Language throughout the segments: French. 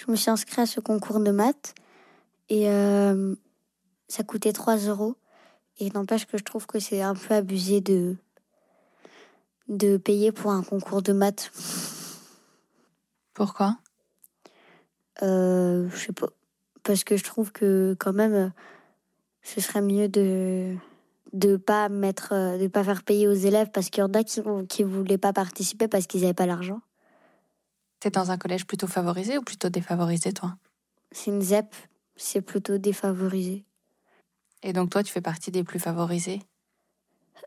Je me suis inscrite à ce concours de maths et ça coûtait 3 €. Et n'empêche que je trouve que c'est un peu abusé de payer pour un concours de maths. Pourquoi ? Je sais pas. Parce que je trouve que quand même, ce serait mieux de pas faire payer aux élèves parce qu'il y en a qui voulaient pas participer parce qu'ils avaient pas l'argent. T'es dans un collège plutôt favorisé ou plutôt défavorisé, toi ? C'est une ZEP, c'est plutôt défavorisé. Et donc toi, tu fais partie des plus favorisés ?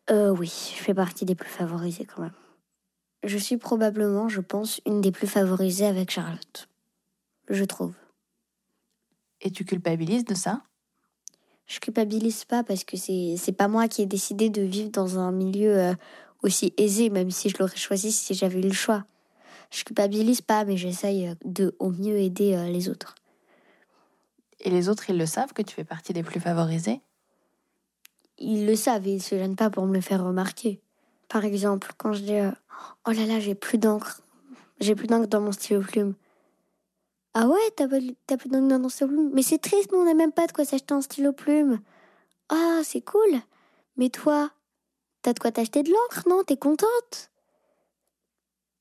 Oui, je fais partie des plus favorisés quand même. Je suis probablement, je pense, une des plus favorisées avec Charlotte. Je trouve. Et tu culpabilises de ça ? Je culpabilise pas parce que c'est pas moi qui ai décidé de vivre dans un milieu aussi aisé, même si je l'aurais choisi si j'avais eu le choix. Je culpabilise pas, mais j'essaye de au mieux aider les autres. Et les autres, ils le savent que tu fais partie des plus favorisés ? Ils le savent et ils se gênent pas pour me le faire remarquer. Par exemple, quand je dis « Oh là là, j'ai plus d'encre. J'ai plus d'encre dans mon stylo plume. »« Ah ouais, t'as plus d'encre dans ton stylo plume. Mais c'est triste, nous on n'a même pas de quoi s'acheter un stylo plume. »« Ah, oh, c'est cool. Mais toi, t'as de quoi t'acheter de l'encre, non ? T'es contente ?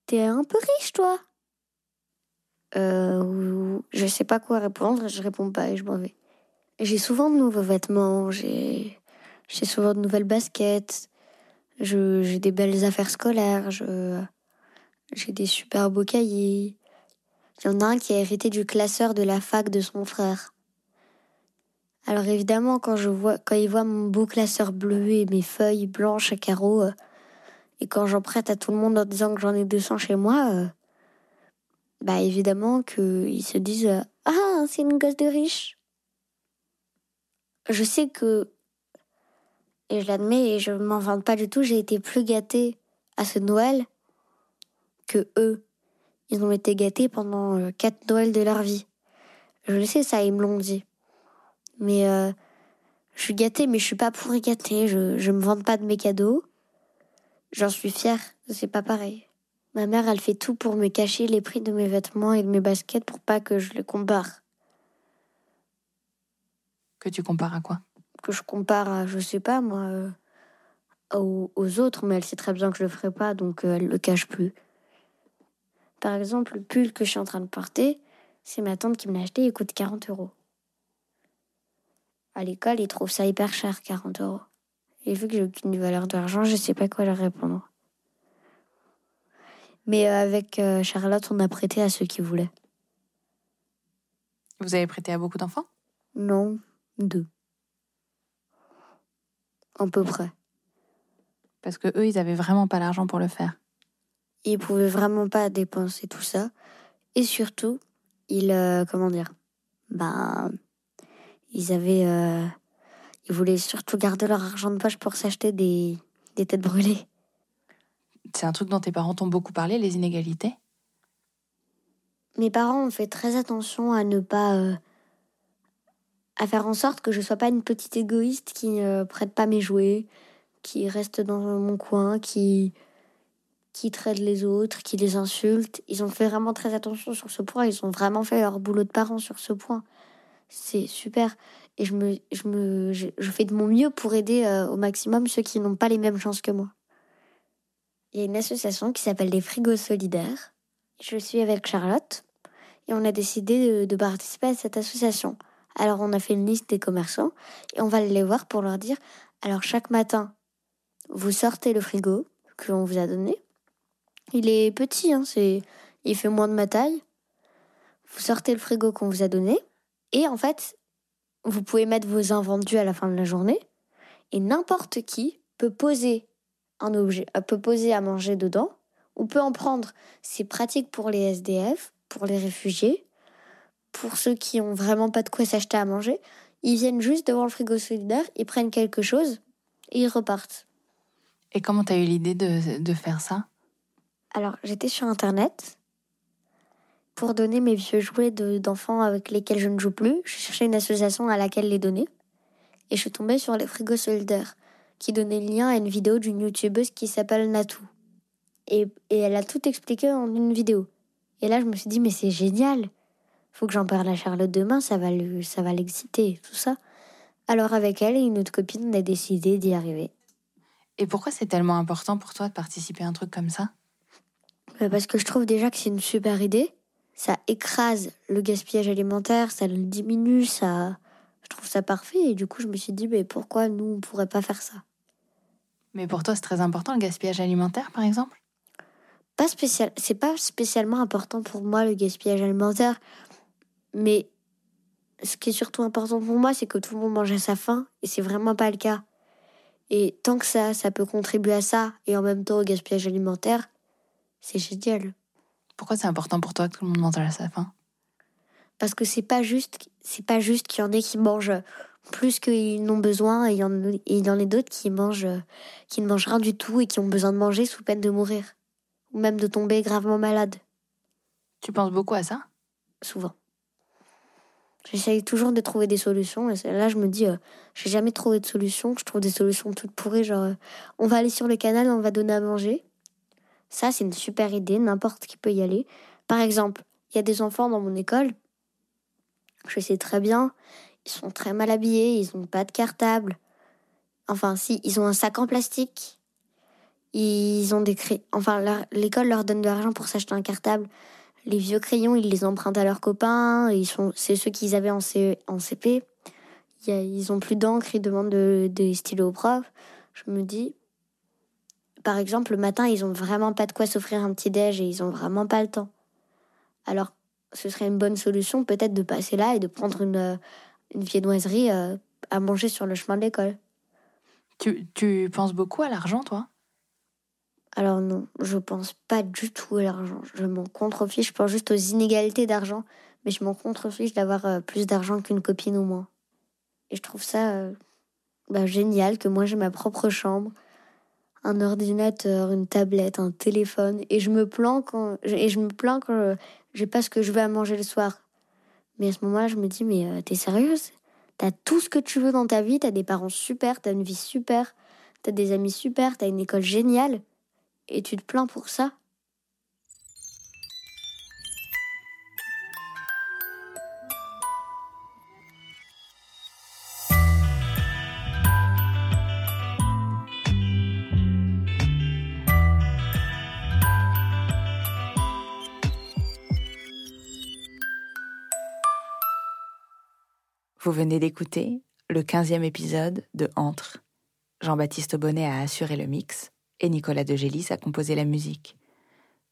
T'es un peu riche, toi ?» Je sais pas quoi répondre, je réponds pas et je m'en vais. J'ai souvent de nouveaux vêtements, j'ai souvent de nouvelles baskets, j'ai des belles affaires scolaires, j'ai des super beaux cahiers. Il y en a un qui a hérité du classeur de la fac de son frère. Alors évidemment, quand il voit mon beau classeur bleu et mes feuilles blanches à carreaux, et quand j'en prête à tout le monde en disant que j'en ai 200 chez moi, bah évidemment qu'ils se disent « Ah, c'est une gosse de riche !» Je sais que, et je l'admets, et je m'en vante pas du tout, j'ai été plus gâtée à ce Noël que eux. Ils ont été gâtés pendant 4 Noëls de leur vie. Je le sais, ça, ils me l'ont dit. Mais je suis gâtée, mais je suis pas pourrie gâtée, je me vante pas de mes cadeaux. J'en suis fière, c'est pas pareil. Ma mère, elle fait tout pour me cacher les prix de mes vêtements et de mes baskets pour pas que je les compare. Que tu compares à quoi ? Que je compare à, je sais pas moi, aux autres, mais elle sait très bien que je le ferai pas, donc elle le cache plus. Par exemple, le pull que je suis en train de porter, c'est ma tante qui me l'a acheté, il coûte 40 €. À l'école, ils trouvent ça hyper cher, 40 €. Et vu que j'ai aucune valeur d'argent, je sais pas quoi leur répondre. Mais avec Charlotte, on a prêté à ceux qui voulaient. Vous avez prêté à beaucoup d'enfants ? Non, 2. À peu près. Parce que eux, ils avaient vraiment pas l'argent pour le faire. Ils pouvaient vraiment pas dépenser tout ça. Et surtout, ils voulaient surtout garder leur argent de poche pour s'acheter des têtes brûlées. C'est un truc dont tes parents t'ont beaucoup parlé, les inégalités ? Mes parents ont fait très attention à ne pas... à faire en sorte que je ne sois pas une petite égoïste qui ne prête pas mes jouets, qui reste dans mon coin, qui traite les autres, qui les insulte. Ils ont fait vraiment très attention sur ce point. Ils ont vraiment fait leur boulot de parents sur ce point. C'est super. Et je fais de mon mieux pour aider au maximum ceux qui n'ont pas les mêmes chances que moi. Il y a une association qui s'appelle Les Frigos Solidaires. Je suis avec Charlotte et on a décidé de participer à cette association. Alors on a fait une liste des commerçants et on va les voir pour leur dire « Alors chaque matin, vous sortez le frigo, qu'on vous a donné. Il est petit, il fait moins de ma taille. Vous sortez le frigo qu'on vous a donné. Et en fait, vous pouvez mettre vos invendus à la fin de la journée. Et n'importe qui peut poser un objet, peut poser à manger dedans. On peut en prendre. C'est pratique pour les SDF, pour les réfugiés, pour ceux qui n'ont vraiment pas de quoi s'acheter à manger. Ils viennent juste devant le frigo solidaire, ils prennent quelque chose et ils repartent. Et comment t'as eu l'idée de faire ça ? Alors, j'étais sur Internet pour donner mes vieux jouets d'enfants avec lesquels je ne joue plus. Je cherchais une association à laquelle les donner. Et je suis tombée sur les frigos solidaires, qui donnait le lien à une vidéo d'une youtubeuse qui s'appelle Natoo. Et elle a tout expliqué en une vidéo. Et là, je me suis dit, mais c'est génial. Faut que j'en parle à Charlotte demain, ça va l'exciter, tout ça. Alors avec elle et une autre copine, on a décidé d'y arriver. Et pourquoi c'est tellement important pour toi de participer à un truc comme ça ? Parce que je trouve déjà que c'est une super idée. Ça écrase le gaspillage alimentaire, ça le diminue, ça... Je trouve ça parfait. Et du coup, je me suis dit, mais pourquoi nous, on ne pourrait pas faire ça ? Mais pour toi, c'est très important, le gaspillage alimentaire, par exemple ? C'est pas spécialement important pour moi, le gaspillage alimentaire. Mais ce qui est surtout important pour moi, c'est que tout le monde mange à sa faim, et c'est vraiment pas le cas. Et tant que ça peut contribuer à ça, et en même temps au gaspillage alimentaire, c'est génial. Pourquoi c'est important pour toi que tout le monde mange à sa faim ? Parce que c'est pas juste qu'il y en ait qui mangent plus qu'ils n'ont besoin, et il y en a d'autres qui ne mangent rien du tout, et qui ont besoin de manger sous peine de mourir, ou même de tomber gravement malade. Tu penses beaucoup à ça ? Souvent. J'essaye toujours de trouver des solutions. Et là, je me dis, j'ai jamais trouvé de solution. Je trouve des solutions toutes pourries. Genre, on va aller sur le canal, on va donner à manger. Ça, c'est une super idée. N'importe qui peut y aller. Par exemple, il y a des enfants dans mon école. Je sais très bien. Ils sont très mal habillés. Ils n'ont pas de cartable. Enfin, si, ils ont un sac en plastique. Ils ont des crayons. Enfin, l'école leur donne de l'argent pour s'acheter un cartable. Les vieux crayons, ils les empruntent à leurs copains. C'est ceux qu'ils avaient en CP. Ils ont plus d'encre, ils demandent des stylos aux profs. Je me dis, par exemple, le matin, ils ont vraiment pas de quoi s'offrir un petit déj et ils ont vraiment pas le temps. Alors, ce serait une bonne solution peut-être de passer là et de prendre une viennoiserie à manger sur le chemin de l'école. Tu penses beaucoup à l'argent, toi ? Alors non, je pense pas du tout à l'argent. Je m'en contrefiche, je pense juste aux inégalités d'argent. Mais je m'en contrefiche d'avoir plus d'argent qu'une copine ou moins. Et je trouve ça génial que moi j'ai ma propre chambre, un ordinateur, une tablette, un téléphone. Et je me plains quand j'ai pas ce que je veux à manger le soir. Mais à ce moment-là, je me dis, mais t'es sérieuse ? T'as tout ce que tu veux dans ta vie, t'as des parents super, t'as une vie super, t'as des amis super, t'as une école géniale. Et tu te plains pour ça ? Vous venez d'écouter le 15e épisode de Entre. Jean-Baptiste Bonnet a assuré le mix. Et Nicolas de Gélis a composé la musique.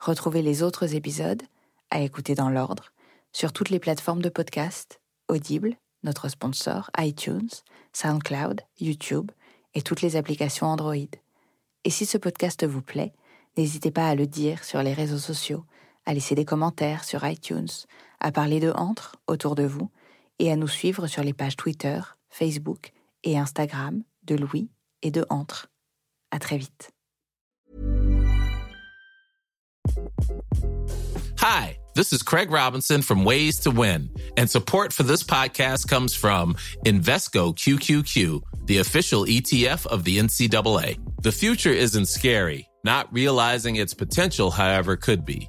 Retrouvez les autres épisodes, à écouter dans l'ordre, sur toutes les plateformes de podcast, Audible, notre sponsor, iTunes, SoundCloud, YouTube et toutes les applications Android. Et si ce podcast vous plaît, n'hésitez pas à le dire sur les réseaux sociaux, à laisser des commentaires sur iTunes, à parler de Entre autour de vous et à nous suivre sur les pages Twitter, Facebook et Instagram de Louis et de Entre. À très vite. Hi, this is Craig Robinson from Ways to Win, and support for this podcast comes from Invesco QQQ, the official ETF of the NCAA. The future isn't scary, not realizing its potential, however, could be.